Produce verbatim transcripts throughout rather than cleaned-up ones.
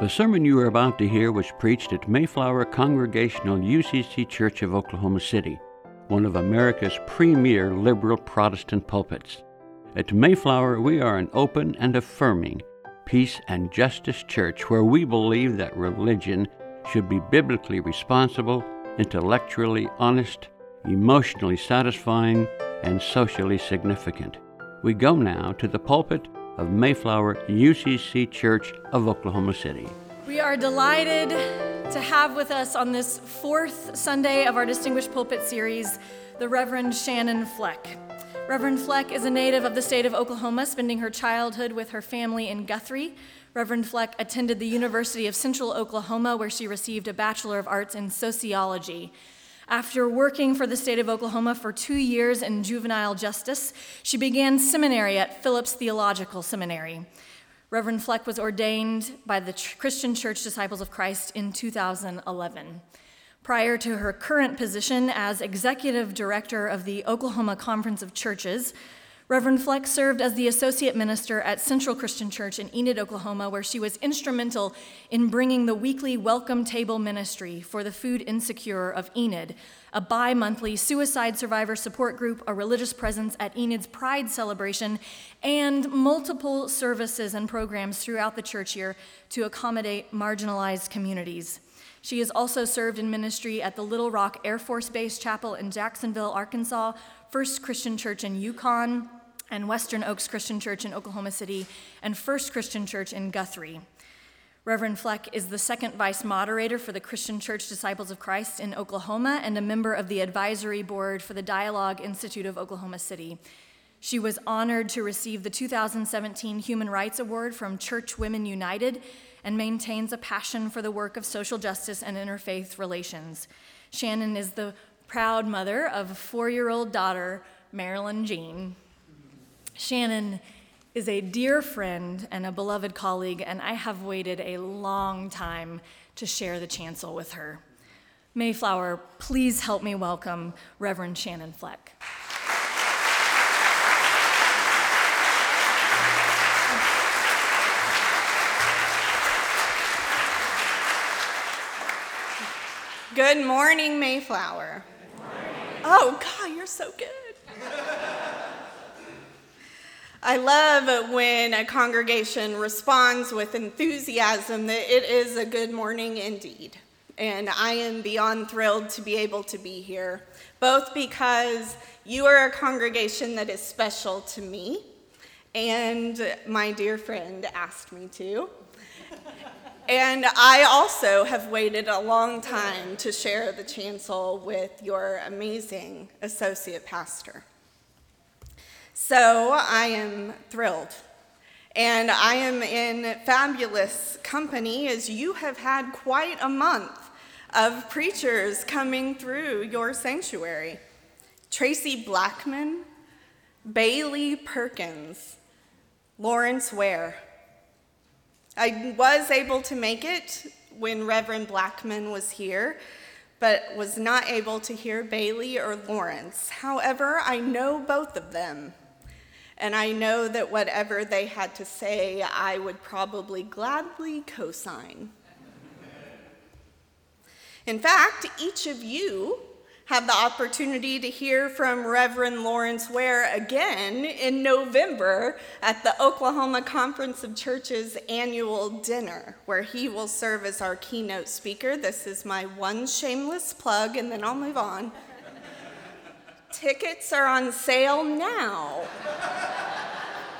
The sermon you are about to hear was preached at Mayflower Congregational U C C Church of Oklahoma City, one of America's premier liberal Protestant pulpits. At Mayflower, we are an open and affirming peace and justice church where we believe that religion should be biblically responsible, intellectually honest, emotionally satisfying, and socially significant. We go now to the pulpit of Mayflower U C C Church of Oklahoma City. We are delighted to have with us on this fourth Sunday of our Distinguished Pulpit series, the Reverend Shannon Fleck. Reverend Fleck is a native of the state of Oklahoma, spending her childhood with her family in Guthrie. Reverend Fleck attended the University of Central Oklahoma, where she received a Bachelor of Arts in Sociology. After working for the state of Oklahoma for two years in juvenile justice, she began seminary at Phillips Theological Seminary. Reverend Fleck was ordained by the Christian Church Disciples of Christ in two thousand eleven. Prior to her current position as executive director of the Oklahoma Conference of Churches, Reverend Fleck served as the associate minister at Central Christian Church in Enid, Oklahoma, where she was instrumental in bringing the weekly welcome table ministry for the food insecure of Enid, a bi-monthly suicide survivor support group, a religious presence at Enid's Pride celebration, and multiple services and programs throughout the church year to accommodate marginalized communities. She has also served in ministry at the Little Rock Air Force Base Chapel in Jacksonville, Arkansas, First Christian Church in Yukon, and Western Oaks Christian Church in Oklahoma City, and First Christian Church in Guthrie. Reverend Fleck is the second vice moderator for the Christian Church Disciples of Christ in Oklahoma and a member of the advisory board for the Dialogue Institute of Oklahoma City. She was honored to receive the two thousand seventeen Human Rights Award from Church Women United and maintains a passion for the work of social justice and interfaith relations. Shannon is the proud mother of a four-year-old daughter, Marilyn Jean. Shannon is a dear friend and a beloved colleague, and I have waited a long time to share the chancel with her. Mayflower, please help me welcome Reverend Shannon Fleck. Good morning, Mayflower. Good morning. Oh, God, you're so good. I love when a congregation responds with enthusiasm that it is a good morning indeed. And I am beyond thrilled to be able to be here, both because you are a congregation that is special to me, and my dear friend asked me to. And I also have waited a long time to share the chancel with your amazing associate pastor. So I am thrilled, and I am in fabulous company, as you have had quite a month of preachers coming through your sanctuary. Tracy Blackman, Bailey Perkins, Lawrence Ware. I was able to make it when Reverend Blackman was here, but was not able to hear Bailey or Lawrence. However, I know both of them. And I know that whatever they had to say, I would probably gladly co-sign. In fact, each of you have the opportunity to hear from Reverend Lawrence Ware again in November at the Oklahoma Conference of Churches annual dinner, where he will serve as our keynote speaker. This is my one shameless plug, and then I'll move on. Tickets are on sale now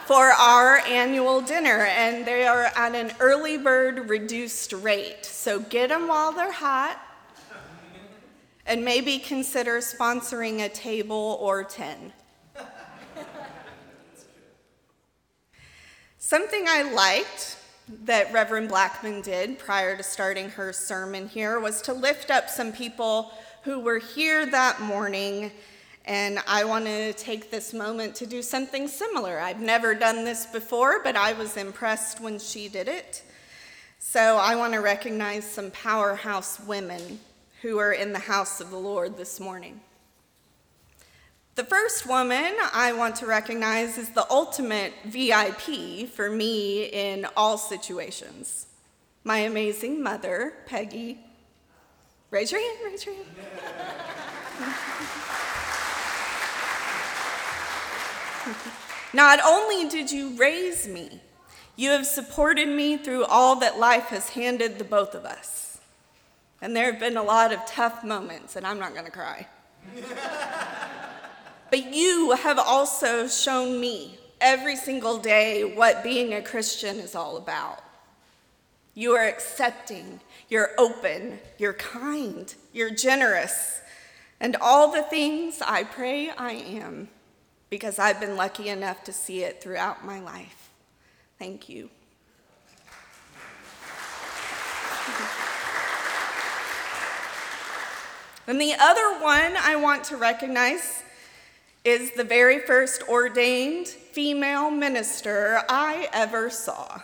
for our annual dinner, and they are at an early bird reduced rate. So get them while they're hot, and maybe consider sponsoring a table or ten. Something I liked that Reverend Blackman did prior to starting her sermon here was to lift up some people who were here that morning, and I want to take this moment to do something similar. I've never done this before, but I was impressed when she did it. So I want to recognize some powerhouse women who are in the house of the Lord this morning. The first woman I want to recognize is the ultimate V I P for me in all situations, my amazing mother, Peggy. Raise your hand, raise your hand. Not only did you raise me, you have supported me through all that life has handed the both of us. And there have been a lot of tough moments, and I'm not going to cry. But you have also shown me every single day what being a Christian is all about. You are accepting, you're open, you're kind, you're generous, and all the things I pray I am, because I've been lucky enough to see it throughout my life. Thank you. And the other one I want to recognize is the very first ordained female minister I ever saw.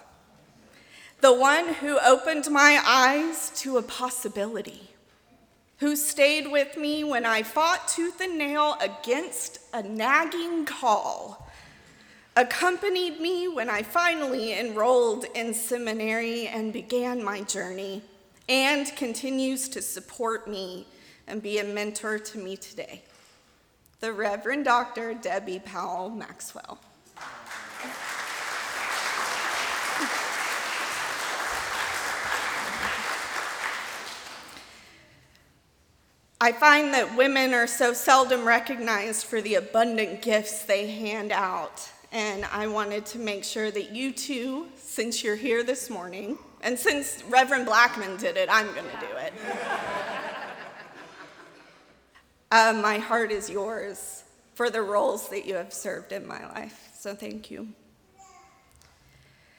The one who opened my eyes to a possibility, who stayed with me when I fought tooth and nail against a nagging call, accompanied me when I finally enrolled in seminary and began my journey, and continues to support me and be a mentor to me today. The Reverend Doctor Debbie Powell Maxwell. I find that women are so seldom recognized for the abundant gifts they hand out, and I wanted to make sure that you too, since you're here this morning, and since Reverend Blackman did it, I'm going to do it. Uh, my heart is yours for the roles that you have served in my life, so thank you.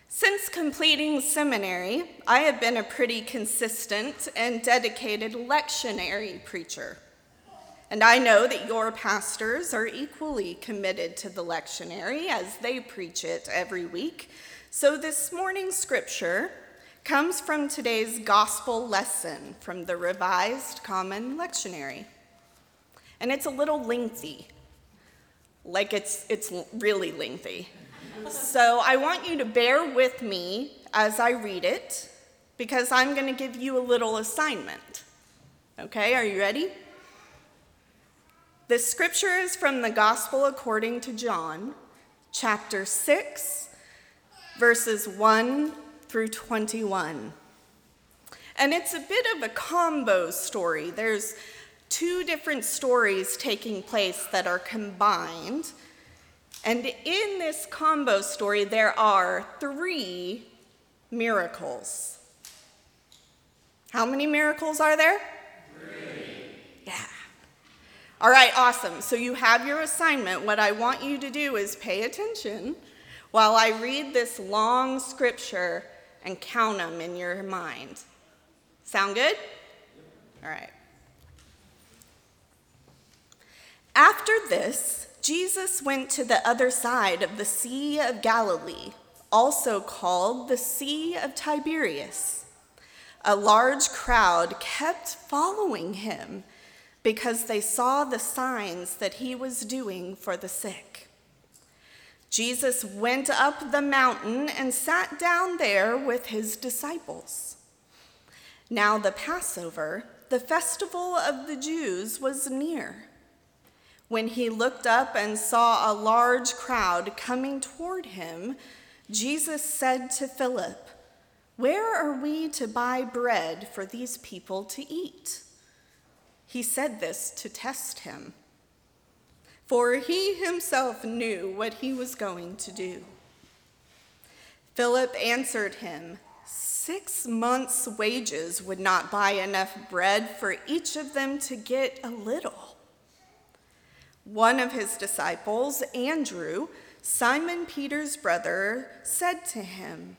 Since completing seminary, I have been a pretty consistent and dedicated lectionary preacher, and I know that your pastors are equally committed to the lectionary as they preach it every week, so this morning's scripture comes from today's gospel lesson from the Revised Common Lectionary. And it's a little lengthy, like it's, it's really lengthy. So I want you to bear with me as I read it, because I'm going to give you a little assignment. Okay, are you ready? This scripture is from the Gospel according to John, chapter six, verses one through twenty-one. And it's a bit of a combo story. There's two different stories taking place that are combined. And in this combo story, there are three miracles. How many miracles are there? Three. Yeah. All right, awesome. So you have your assignment. What I want you to do is pay attention while I read this long scripture and count them in your mind. Sound good? All right. After this, Jesus went to the other side of the Sea of Galilee, also called the Sea of Tiberias. A large crowd kept following him because they saw the signs that he was doing for the sick. Jesus went up the mountain and sat down there with his disciples. Now the Passover, the festival of the Jews, was near. When he looked up and saw a large crowd coming toward him, Jesus said to Philip, "Where are we to buy bread for these people to eat?" He said this to test him, for he himself knew what he was going to do. Philip answered him, "Six months' wages would not buy enough bread for each of them to get a little." One of his disciples, Andrew, Simon Peter's brother, said to him,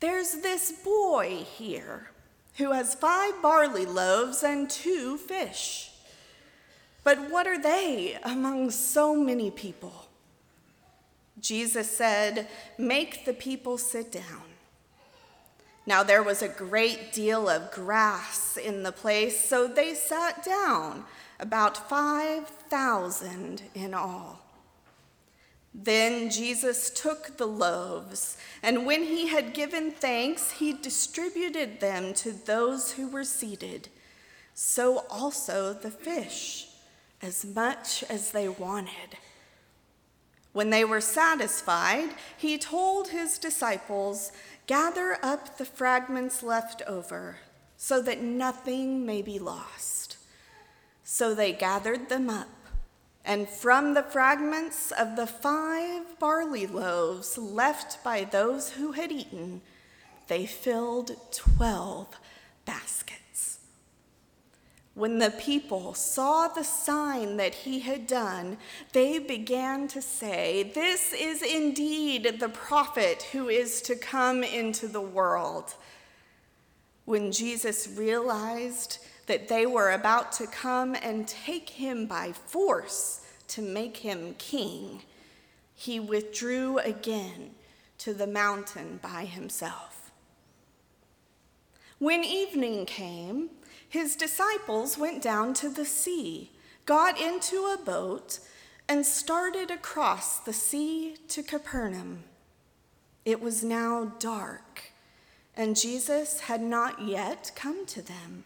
there's this boy here who has five barley loaves and two fish. But what are they among so many people? Jesus said, make the people sit down. Now there was a great deal of grass in the place, so they sat down, about five thousand in all. Then Jesus took the loaves, and when he had given thanks, he distributed them to those who were seated, so also the fish, as much as they wanted. When they were satisfied, he told his disciples, gather up the fragments left over, so that nothing may be lost. So they gathered them up, and from the fragments of the five barley loaves left by those who had eaten, they filled twelve baskets. When the people saw the sign that he had done, they began to say, "This is indeed the prophet who is to come into the world." When Jesus realized that they were about to come and take him by force to make him king, he withdrew again to the mountain by himself. When evening came, his disciples went down to the sea, got into a boat, and started across the sea to Capernaum. It was now dark, and Jesus had not yet come to them.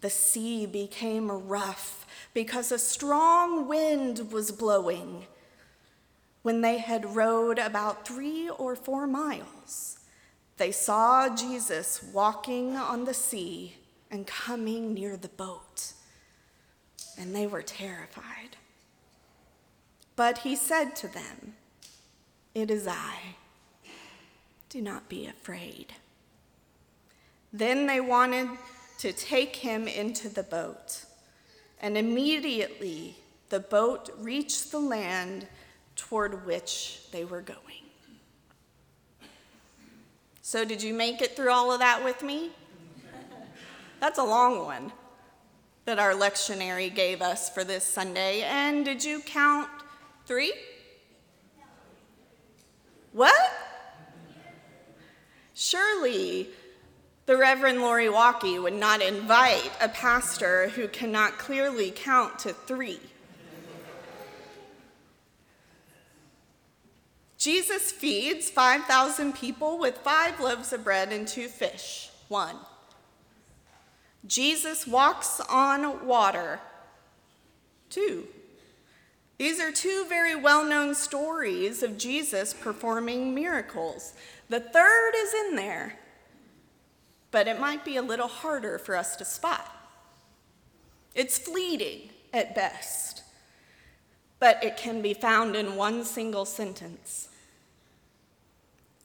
The sea became rough because a strong wind was blowing. When they had rowed about three or four miles, they saw Jesus walking on the sea and coming near the boat, and they were terrified. But he said to them, "It is I. Do not be afraid." Then they wanted to take him into the boat, and immediately the boat reached the land toward which they were going. So did you make it through all of that with me? That's a long one that our lectionary gave us for this Sunday. And did you count three? What? Surely the Reverend Lori Walkie would not invite a pastor who cannot clearly count to three. Jesus feeds five thousand people with five loaves of bread and two fish. One. Jesus walks on water. Two. These are two very well-known stories of Jesus performing miracles. The third is in there, but it might be a little harder for us to spot. It's fleeting at best, but it can be found in one single sentence.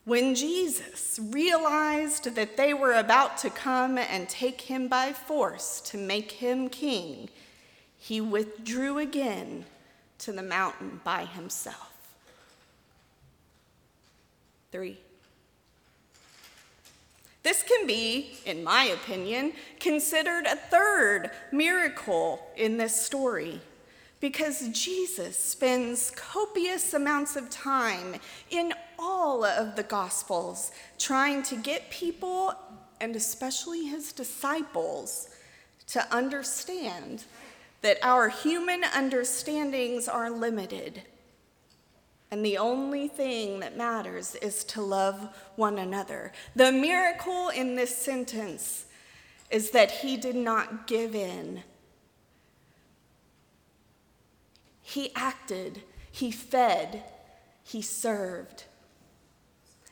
When Jesus realized that they were about to come and take him by force to make him king, he withdrew again to the mountain by himself. Three. This can be, in my opinion, considered a third miracle in this story, because Jesus spends copious amounts of time in all of the Gospels trying to get people, and especially his disciples, to understand that our human understandings are limited, and the only thing that matters is to love one another. The miracle in this sentence is that he did not give in. He acted, he fed, he served.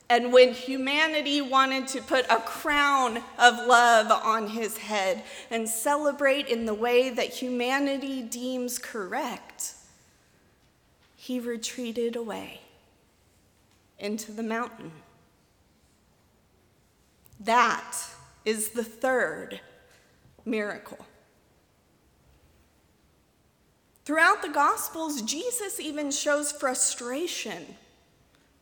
And when humanity wanted to put a crown of love on his head and celebrate in the way that humanity deems correct, he retreated away into the mountain. That is the third miracle. Throughout the Gospels, Jesus even shows frustration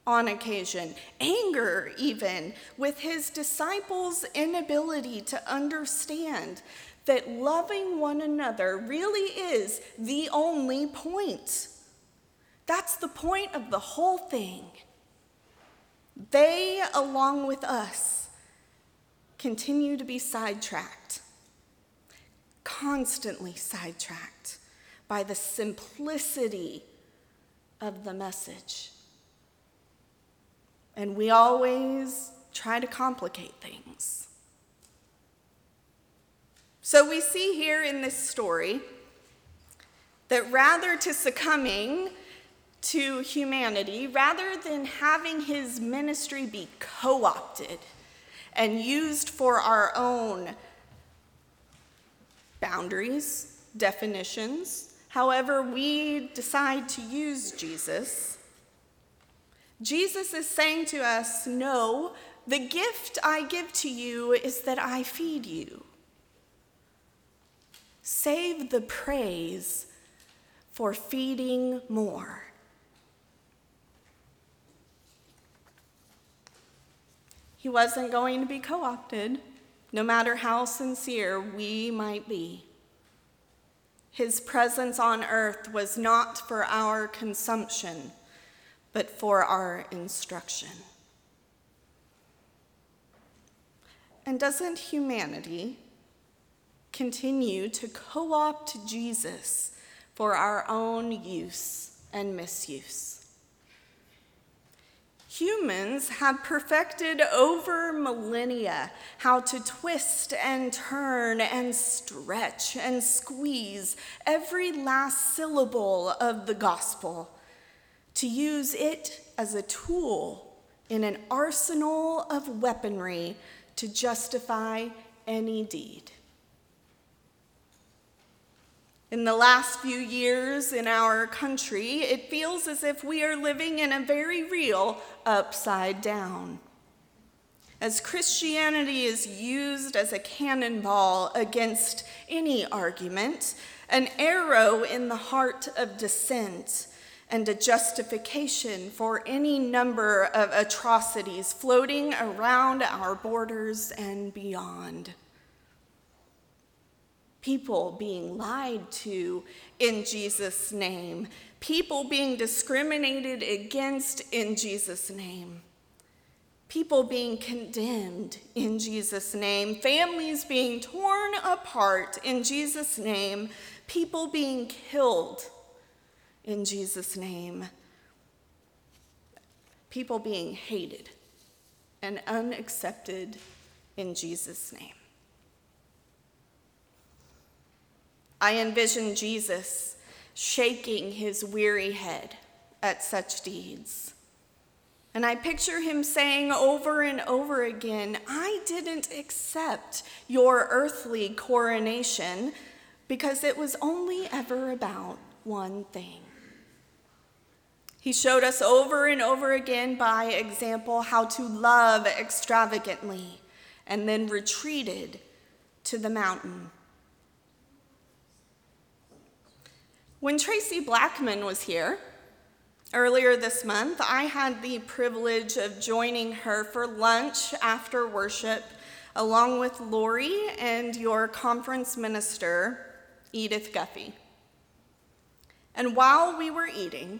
on occasion, anger even, with his disciples' inability to understand that loving one another really is the only point. That's the point of the whole thing. They, along with us, continue to be sidetracked, constantly sidetracked by the simplicity of the message. And we always try to complicate things. So we see here in this story that rather to succumbing to humanity, rather than having his ministry be co-opted and used for our own boundaries, definitions, however we decide to use Jesus, Jesus is saying to us, no, the gift I give to you is that I feed you. Save the praise for feeding more. He wasn't going to be co-opted, no matter how sincere we might be. His presence on earth was not for our consumption, but for our instruction. And doesn't humanity continue to co-opt Jesus for our own use and misuse? Humans have perfected over millennia how to twist and turn and stretch and squeeze every last syllable of the gospel to use it as a tool in an arsenal of weaponry to justify any deed. In the last few years in our country, it feels as if we are living in a very real upside down, as Christianity is used as a cannonball against any argument, an arrow in the heart of dissent, and a justification for any number of atrocities floating around our borders and beyond. People being lied to in Jesus' name. People being discriminated against in Jesus' name. People being condemned in Jesus' name. Families being torn apart in Jesus' name. People being killed in Jesus' name. People being hated and unaccepted in Jesus' name. I envision Jesus shaking his weary head at such deeds. And I picture him saying over and over again, I didn't accept your earthly coronation because it was only ever about one thing. He showed us over and over again by example how to love extravagantly and then retreated to the mountain. When Tracy Blackman was here earlier this month, I had the privilege of joining her for lunch after worship, along with Lori and your conference minister, Edith Guffey. And while we were eating,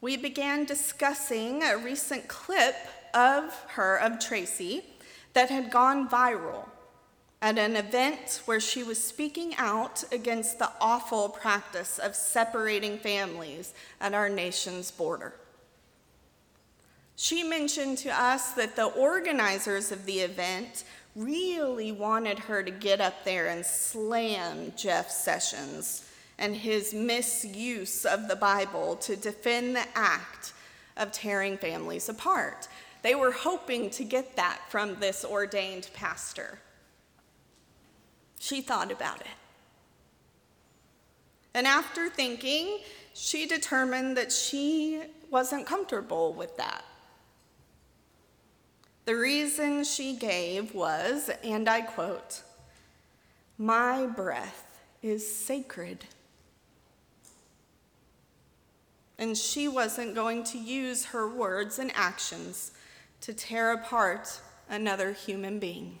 we began discussing a recent clip of her, of Tracy, that had gone viral at an event where she was speaking out against the awful practice of separating families at our nation's border. She mentioned to us that the organizers of the event really wanted her to get up there and slam Jeff Sessions and his misuse of the Bible to defend the act of tearing families apart. They were hoping to get that from this ordained pastor. She thought about it. And after thinking, she determined that she wasn't comfortable with that. The reason she gave was, and I quote, "My breath is sacred." and she wasn't going to use her words and actions to tear apart another human being.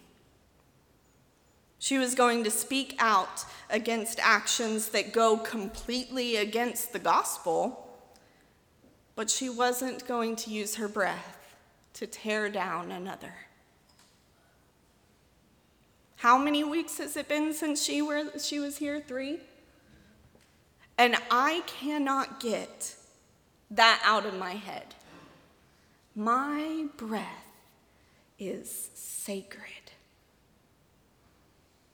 She was going to speak out against actions that go completely against the gospel, but she wasn't going to use her breath to tear down another. How many weeks has it been since she were she was here? Three? And I cannot get that out of my head. My breath is sacred.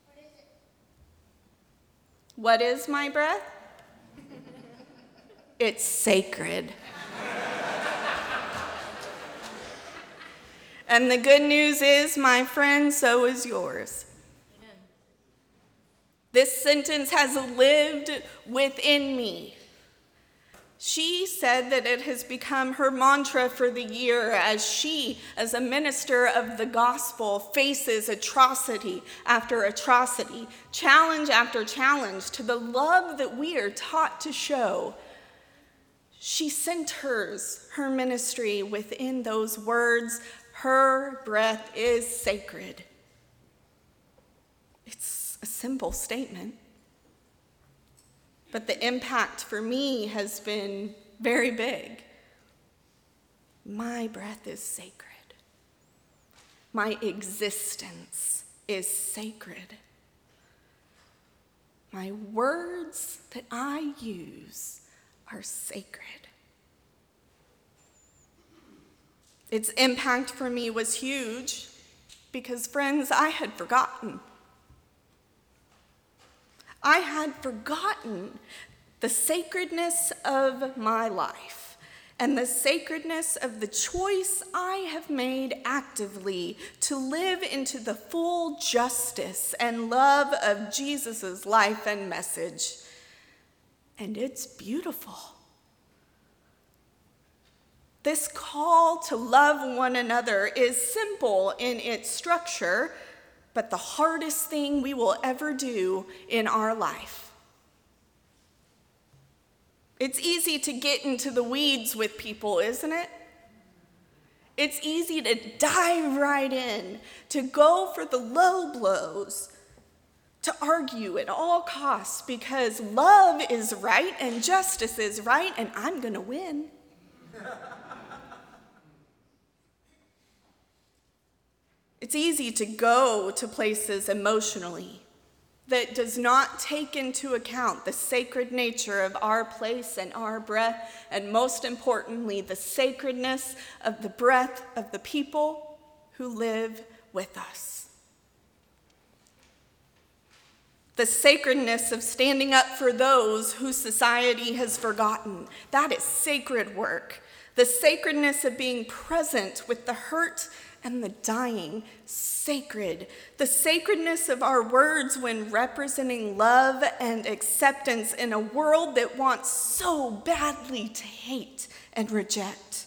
What is it? What is my breath? It's sacred. And the good news is, my friend, so is yours. This sentence has lived within me. She said that it has become her mantra for the year as she, as a minister of the gospel, faces atrocity after atrocity, challenge after challenge to the love that we are taught to show. She centers her ministry within those words, her breath is sacred. It's a simple statement, but the impact for me has been very big. My breath is sacred. My existence is sacred. My words that I use are sacred. Its impact for me was huge because, friends, I had forgotten. I had forgotten the sacredness of my life and the sacredness of the choice I have made actively to live into the full justice and love of Jesus' life and message. And it's beautiful. This call to love one another is simple in its structure, but the hardest thing we will ever do in our life. It's easy to get into the weeds with people, isn't it? It's easy to dive right in, to go for the low blows, to argue at all costs because love is right and justice is right and I'm gonna win. It's easy to go to places emotionally that does not take into account the sacred nature of our place and our breath, and most importantly, the sacredness of the breath of the people who live with us. The sacredness of standing up for those whose society has forgotten. That is sacred work. The sacredness of being present with the hurt and the dying, sacred. The sacredness of our words when representing love and acceptance in a world that wants so badly to hate and reject.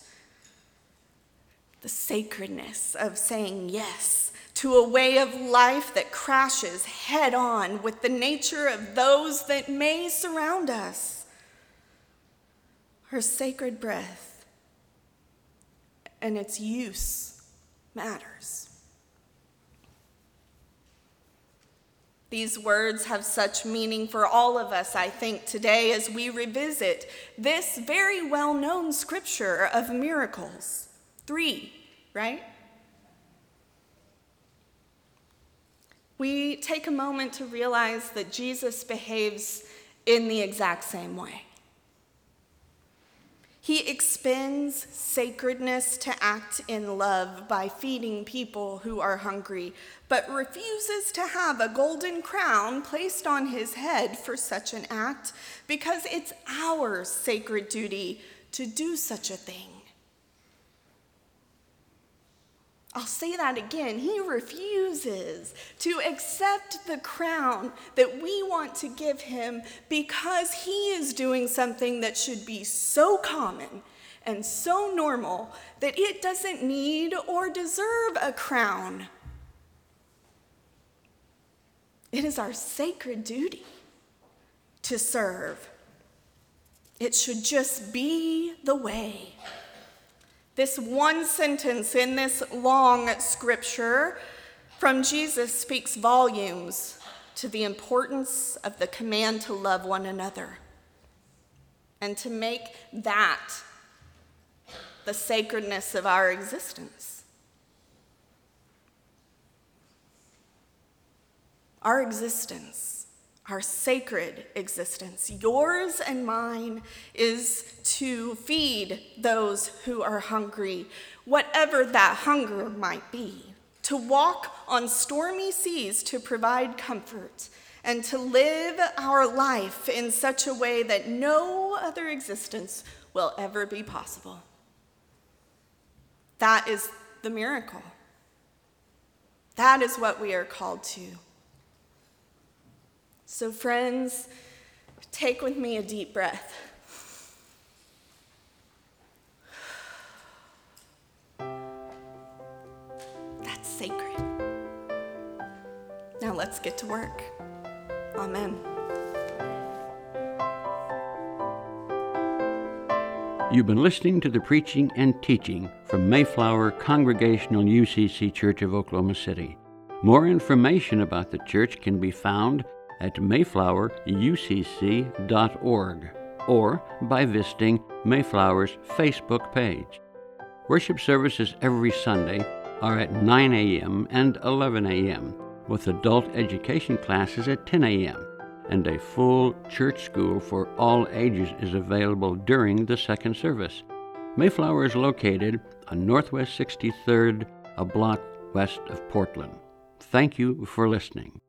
The sacredness of saying yes to a way of life that crashes head on with the nature of those that may surround us. Her sacred breath and its use matters. These words have such meaning for all of us, I think, today as we revisit this very well-known scripture of miracles. Three, right? We take a moment to realize that Jesus behaves in the exact same way. He expends sacredness to act in love by feeding people who are hungry, but refuses to have a golden crown placed on his head for such an act because it's our sacred duty to do such a thing. I'll say that again. He refuses to accept the crown that we want to give him because he is doing something that should be so common and so normal that it doesn't need or deserve a crown. It is our sacred duty to serve, It should just be the way. This one sentence in this long scripture from Jesus speaks volumes to the importance of the command to love one another and to make that the sacredness of our existence. Our existence, our sacred existence, yours and mine, is to feed those who are hungry, whatever that hunger might be, to walk on stormy seas to provide comfort, and to live our life in such a way that no other existence will ever be possible. That is the miracle. That is what we are called to. So friends, take with me a deep breath. That's sacred. Now let's get to work. Amen. You've been listening to the preaching and teaching from Mayflower Congregational U C C Church of Oklahoma City. More information about the church can be found at mayflower u c c dot org or by visiting Mayflower's Facebook page. Worship services every Sunday are at nine a.m. and eleven a.m., with adult education classes at ten a.m. and a full church school for all ages is available during the second service. Mayflower is located on Northwest sixty-third, a block west of Portland. Thank you for listening.